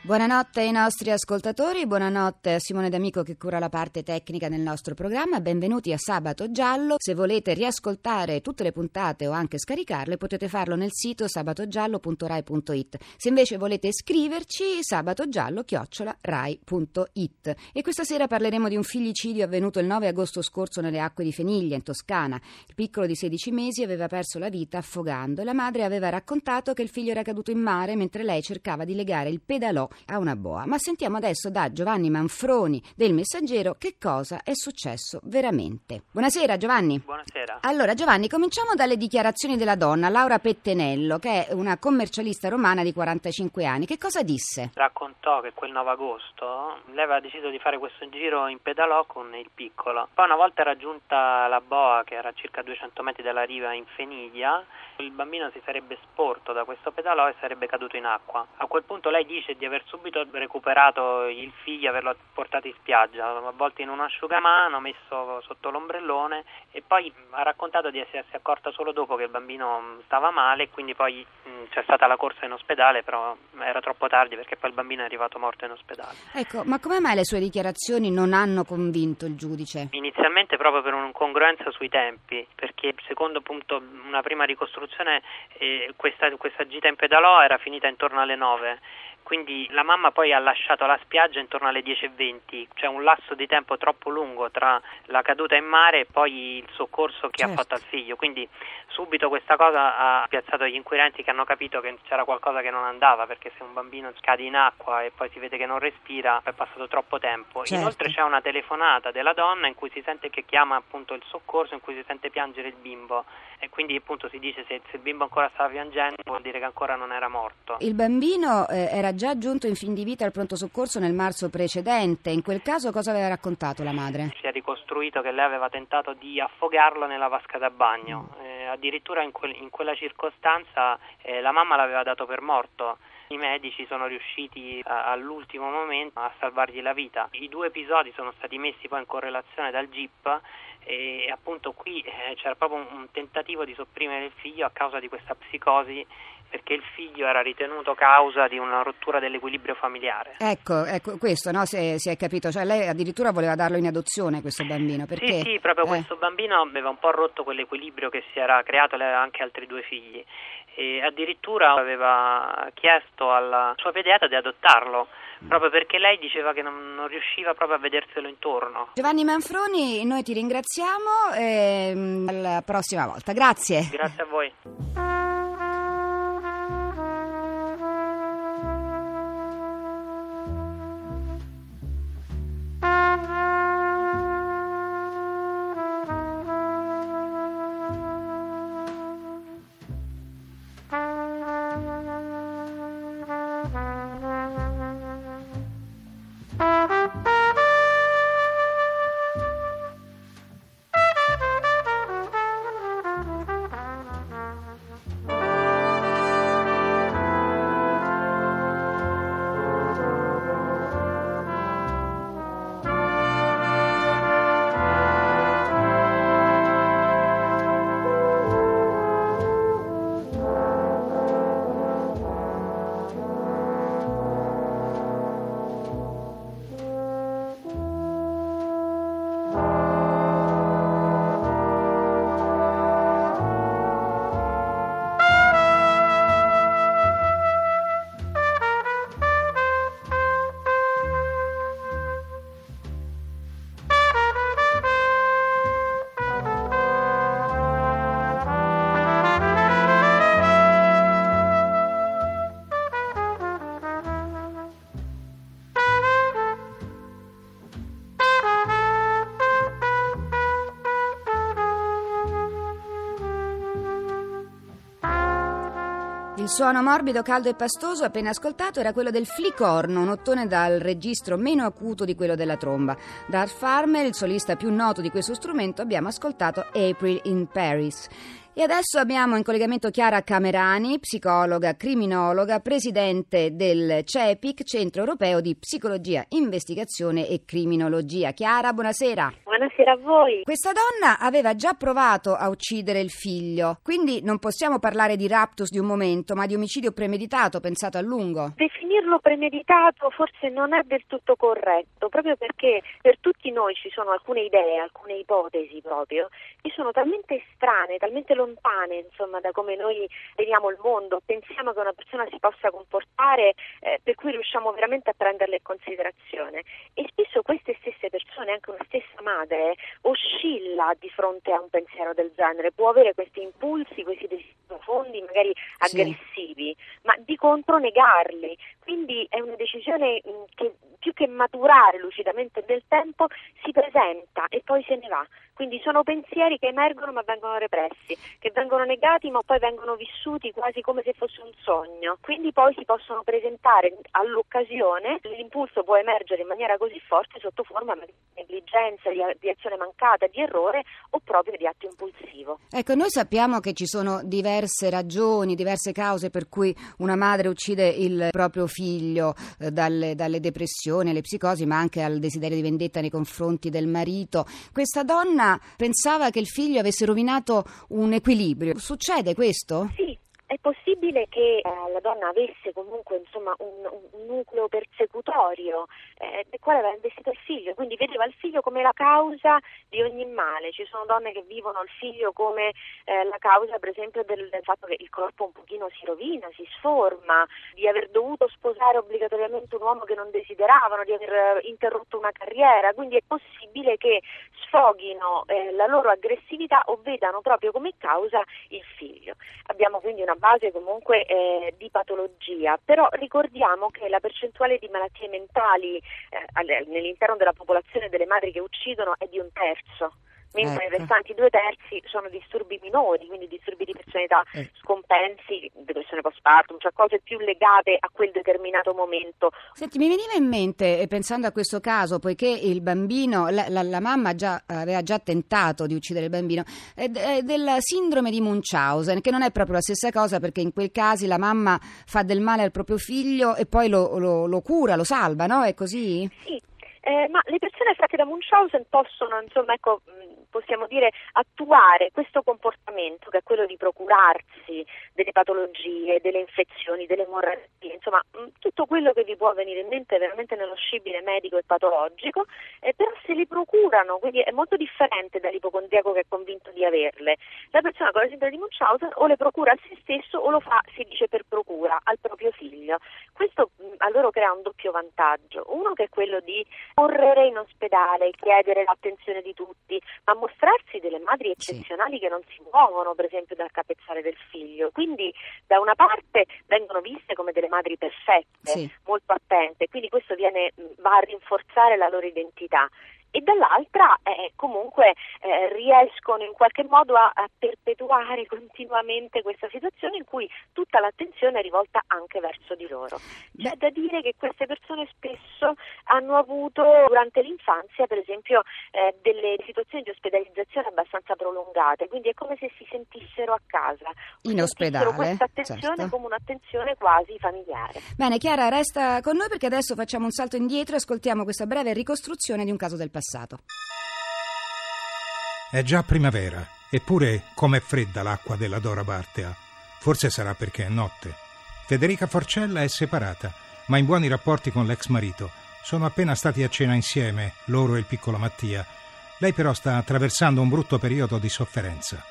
Buonanotte ai nostri ascoltatori, buonanotte a Simone D'Amico che cura la parte tecnica del nostro programma, benvenuti a Sabato Giallo. Se volete riascoltare tutte le puntate o anche scaricarle potete farlo nel sito sabatogiallo.rai.it, se invece volete scriverci sabatogiallo@rai.it. E questa sera parleremo di un figlicidio avvenuto il 9 agosto scorso nelle acque di Feniglia in Toscana. Il piccolo di 16 mesi aveva perso la vita affogando e la madre aveva raccontato che il figlio era caduto in mare mentre lei cercava di legare il pedalò a una boa. Ma sentiamo adesso da Giovanni Manfroni del Messaggero che cosa è successo veramente. Buonasera Giovanni. Buonasera. Allora Giovanni, cominciamo dalle dichiarazioni della donna Laura Pettenello, che è una commercialista romana di 45 anni. Che cosa disse? Raccontò che quel 9 agosto lei aveva deciso di fare questo giro in pedalò con il piccolo. Poi una volta raggiunta la boa, che era a circa 200 metri dalla riva in Feniglia, il bambino si sarebbe sporto da questo pedalò e sarebbe caduto in acqua. A quel punto lei dice di aver subito recuperato il figlio, averlo portato in spiaggia, avvolto in un asciugamano, messo sotto l'ombrellone, e poi ha raccontato di essersi accorta solo dopo che il bambino stava male, e quindi poi c'è stata la corsa in ospedale, però era troppo tardi perché poi il bambino è arrivato morto in ospedale. Ecco, ma come mai le sue dichiarazioni non hanno convinto il giudice? Inizialmente proprio per un'incongruenza sui tempi, perché secondo appunto una prima ricostruzione questa gita in pedalò era finita intorno alle 9. Quindi la mamma poi ha lasciato la spiaggia intorno alle 10:20, cioè un lasso di tempo troppo lungo tra la caduta in mare e poi il soccorso che certo. Ha fatto al figlio. Quindi subito questa cosa ha piazzato gli inquirenti, che hanno capito che c'era qualcosa che non andava, perché se un bambino cade in acqua e poi si vede che non respira, è passato troppo tempo. Certo. Inoltre c'è una telefonata della donna in cui si sente che chiama appunto il soccorso, in cui si sente piangere il bimbo, e quindi appunto si dice se il bimbo ancora stava piangendo vuol dire che ancora non era morto. Il bambino era già giunto in fin di vita al pronto soccorso nel marzo precedente. In quel caso cosa aveva raccontato la madre? Si è ricostruito che lei aveva tentato di affogarlo nella vasca da bagno, addirittura in quella circostanza la mamma l'aveva dato per morto. I medici sono riusciti all'ultimo momento a salvargli la vita. I due episodi sono stati messi poi in correlazione dal GIP e appunto qui c'era proprio un tentativo di sopprimere il figlio a causa di questa psicosi, perché il figlio era ritenuto causa di una rottura dell'equilibrio familiare. Ecco questo, no? Si è capito, cioè lei addirittura voleva darlo in adozione questo bambino, perché sì, proprio questo bambino aveva un po' rotto quell'equilibrio che si era creato, lei aveva anche altri due figli e addirittura aveva chiesto alla sua pediatra di adottarlo, proprio perché lei diceva che non riusciva proprio a vederselo intorno. Giovanni Manfroni, noi ti ringraziamo e alla prossima volta. Grazie a voi. Il suono morbido, caldo e pastoso appena ascoltato era quello del flicorno, un ottone dal registro meno acuto di quello della tromba. Da Art Farmer, il solista più noto di questo strumento, abbiamo ascoltato April in Paris. E adesso abbiamo in collegamento Chiara Camerani, psicologa, criminologa, presidente del CEPIC, Centro Europeo di Psicologia, Investigazione e Criminologia. Chiara, buonasera. Buonasera a voi. Questa donna aveva già provato a uccidere il figlio, quindi non possiamo parlare di raptus di un momento, ma di omicidio premeditato, pensato a lungo. Definirlo premeditato forse non è del tutto corretto, proprio perché per tutti noi ci sono alcune idee, alcune ipotesi proprio, che sono talmente strane, talmente lontane, insomma, da come noi vediamo il mondo, pensiamo che una persona si possa comportare, per cui riusciamo veramente a prenderle in considerazione. E spesso queste stesse persone, anche una stessa madre, oscilla di fronte a un pensiero del genere, può avere questi impulsi, questi desideri profondi, magari aggressivi, ma di contro negarli. Quindi è una decisione che più che maturare lucidamente nel tempo si presenta e poi se ne va. Quindi sono pensieri che emergono ma vengono repressi, che vengono negati ma poi vengono vissuti quasi come se fosse un sogno. Quindi poi si possono presentare all'occasione, l'impulso può emergere in maniera così forte sotto forma di negligenza, di azione mancata, di errore o proprio di atto impulsivo. Ecco, noi sappiamo che ci sono diverse ragioni, diverse cause per cui una madre uccide il proprio figlio, dalle depressioni alle psicosi, ma anche al desiderio di vendetta nei confronti del marito. Questa donna pensava che il figlio avesse rovinato un equilibrio. Succede questo? Sì. È possibile che la donna avesse comunque un nucleo persecutorio del quale aveva investito il figlio, quindi vedeva il figlio come la causa di ogni male. Ci sono donne che vivono il figlio come la causa, per esempio, del fatto che il corpo un pochino si rovina, si sforma, di aver dovuto sposare obbligatoriamente un uomo che non desideravano, di aver interrotto una carriera. Quindi è possibile che sfoghino la loro aggressività o vedano proprio come causa il figlio. Abbiamo quindi una base comunque di patologia, però ricordiamo che la percentuale di malattie mentali nell'interno della popolazione delle madri che uccidono è di 1/3. Mentre i restanti 2/3 sono disturbi minori, quindi disturbi di personalità, scompensi, depressione postpartum, cioè cose più legate a quel determinato momento. Senti, mi veniva in mente, pensando a questo caso, poiché il bambino, la mamma aveva già tentato di uccidere il bambino, della sindrome di Munchausen, che non è proprio la stessa cosa, perché in quei casi la mamma fa del male al proprio figlio e poi lo cura, lo salva, no? È così? Sì. Ma le persone affette da Munchausen possono, possiamo dire, attuare questo comportamento, che è quello di procurarsi delle patologie, delle infezioni, delle emorragie, tutto quello che vi può venire in mente veramente nello scibile medico e patologico, però se li procurano, quindi è molto differente dall'ipocondriaco che è convinto di averle. La persona con la sindrome di Munchausen o le procura a se stesso o lo fa, si dice, per procura al proprio figlio. Questo a loro crea un doppio vantaggio, uno che è quello di correre in ospedale, chiedere l'attenzione di tutti, ma mostrarsi delle madri eccezionali che non si muovono, per esempio, dal capezzale del figlio. Quindi da una parte vengono viste come delle madri perfette, molto attente, quindi questo va a rinforzare la loro identità. E dall'altra riescono in qualche modo a perpetuare continuamente questa situazione in cui tutta l'attenzione è rivolta anche verso di loro. C'è da dire che queste persone spesso hanno avuto durante l'infanzia, per esempio, delle situazioni di ospedalizzazione abbastanza prolungate, quindi è come se si sentissero a casa in ospedale. Questa attenzione come un'attenzione quasi familiare. Bene, Chiara, resta con noi perché adesso facciamo un salto indietro e ascoltiamo questa breve ricostruzione di un caso del passato. È già primavera, eppure com'è fredda l'acqua della Dora Baltea. Forse sarà perché è notte. Federica Forcella è separata, ma in buoni rapporti con l'ex marito. Sono appena stati a cena insieme, loro e il piccolo Mattia. Lei però sta attraversando un brutto periodo di sofferenza.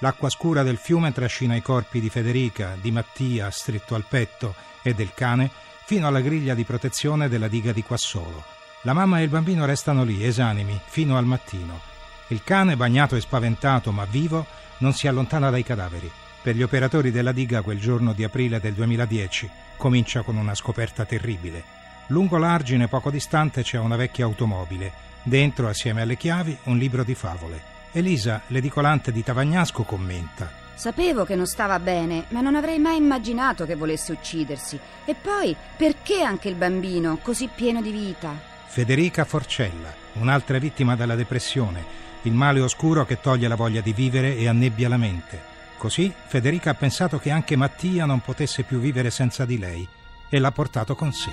L'acqua scura del fiume trascina i corpi di Federica, di Mattia stretto al petto e del cane fino alla griglia di protezione della diga di Quassolo. La mamma e il bambino restano lì, esanimi, fino al mattino. Il cane, bagnato e spaventato ma vivo, non si allontana dai cadaveri. Per gli operatori della diga quel giorno di aprile del 2010 comincia con una scoperta terribile. Lungo l'argine, poco distante, c'è una vecchia automobile. Dentro, assieme alle chiavi, un libro di favole. Elisa, l'edicolante di Tavagnasco, commenta: Sapevo che non stava bene, ma non avrei mai immaginato che volesse uccidersi. E poi, perché anche il bambino, così pieno di vita? Federica Forcella, un'altra vittima della depressione, il male oscuro che toglie la voglia di vivere e annebbia la mente. Così Federica ha pensato che anche Mattia non potesse più vivere senza di lei e l'ha portato con sé.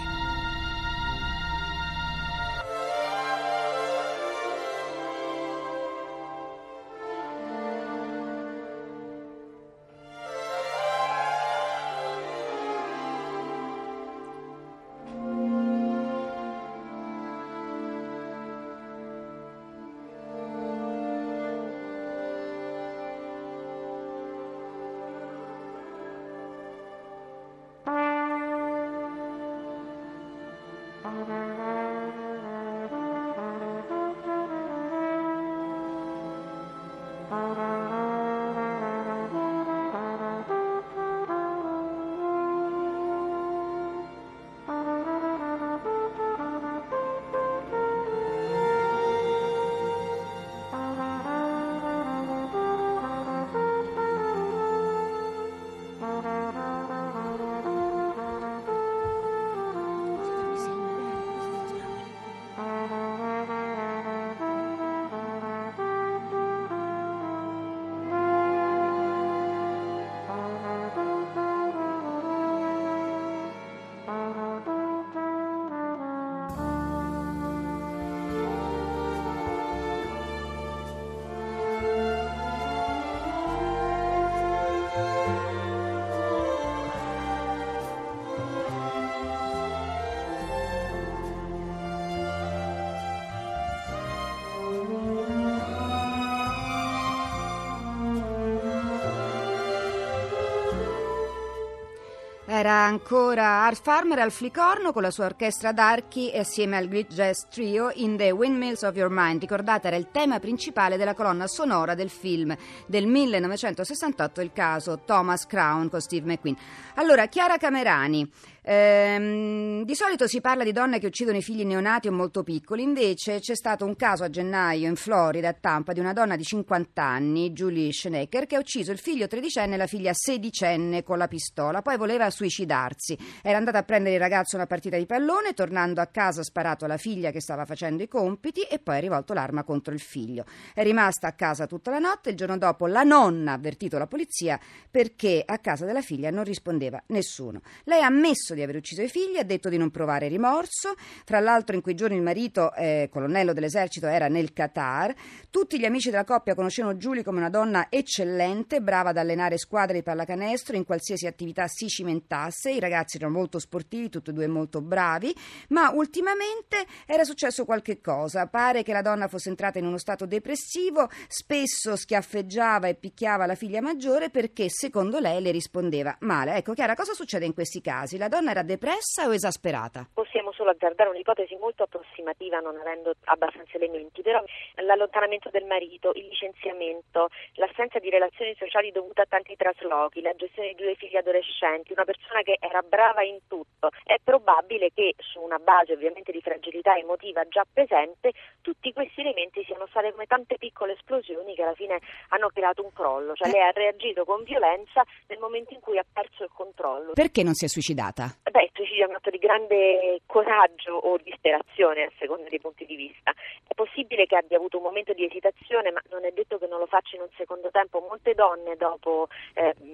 Era ancora Art Farmer al flicorno con la sua orchestra d'archi e assieme al Great Jazz Trio in The Windmills of Your Mind. Ricordate, era il tema principale della colonna sonora del film del 1968, Il caso Thomas Crown, con Steve McQueen. Allora, Chiara Camerani, di solito si parla di donne che uccidono i figli neonati o molto piccoli, invece c'è stato un caso a gennaio in Florida, a Tampa, di una donna di 50 anni, Julie Schnecker, che ha ucciso il figlio 13enne e la figlia 16enne con la pistola. Poi voleva suicidarsi, era andata a prendere il ragazzo una partita di pallone, tornando a casa ha sparato alla figlia che stava facendo i compiti e poi ha rivolto l'arma contro il figlio. È rimasta a casa tutta la notte. Il giorno dopo la nonna ha avvertito la polizia perché a casa della figlia non rispondeva nessuno. Lei ha ammesso di aver ucciso i figli, ha detto di non provare rimorso. Fra l'altro in quei giorni il marito, colonnello dell'esercito, era nel Qatar. Tutti gli amici della coppia conoscevano Julie come una donna eccellente, brava ad allenare squadre di pallacanestro, in qualsiasi attività si cimentasse. I ragazzi erano molto sportivi, tutti e due molto bravi, ma ultimamente era successo qualche cosa. Pare che la donna fosse entrata in uno stato depressivo, spesso schiaffeggiava e picchiava la figlia maggiore perché secondo lei le rispondeva male. Ecco Chiara, cosa succede in questi casi? La donna era depressa o esasperata? Possiamo solo azzardare un'ipotesi molto approssimativa, non avendo abbastanza elementi, però l'allontanamento del marito, il licenziamento, l'assenza di relazioni sociali dovuta a tanti traslochi, la gestione di due figli adolescenti, una persona che era brava in tutto, è probabile che su una base ovviamente di fragilità emotiva già presente, tutti questi elementi siano state come tante piccole esplosioni che alla fine hanno creato un crollo, cioè lei ha reagito con violenza nel momento in cui ha perso il controllo. Perché non si è suicidata? Beh, il suicidio è un atto di grande coraggio o disperazione a seconda dei punti di vista. È possibile che abbia avuto un momento di esitazione, ma non è detto che non lo faccia in un secondo tempo. Molte donne dopo,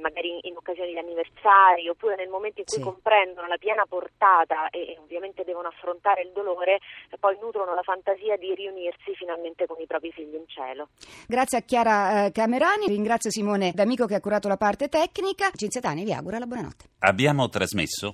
magari in occasione di anniversari oppure nel momento in cui comprendono la piena portata e ovviamente devono affrontare il dolore, poi nutrono la fantasia di riunirsi finalmente con i propri figli in cielo. Grazie a Chiara Camerani, ringrazio Simone D'Amico che ha curato la parte tecnica. Cinzia Tani vi augura la buonanotte. Abbiamo trasmesso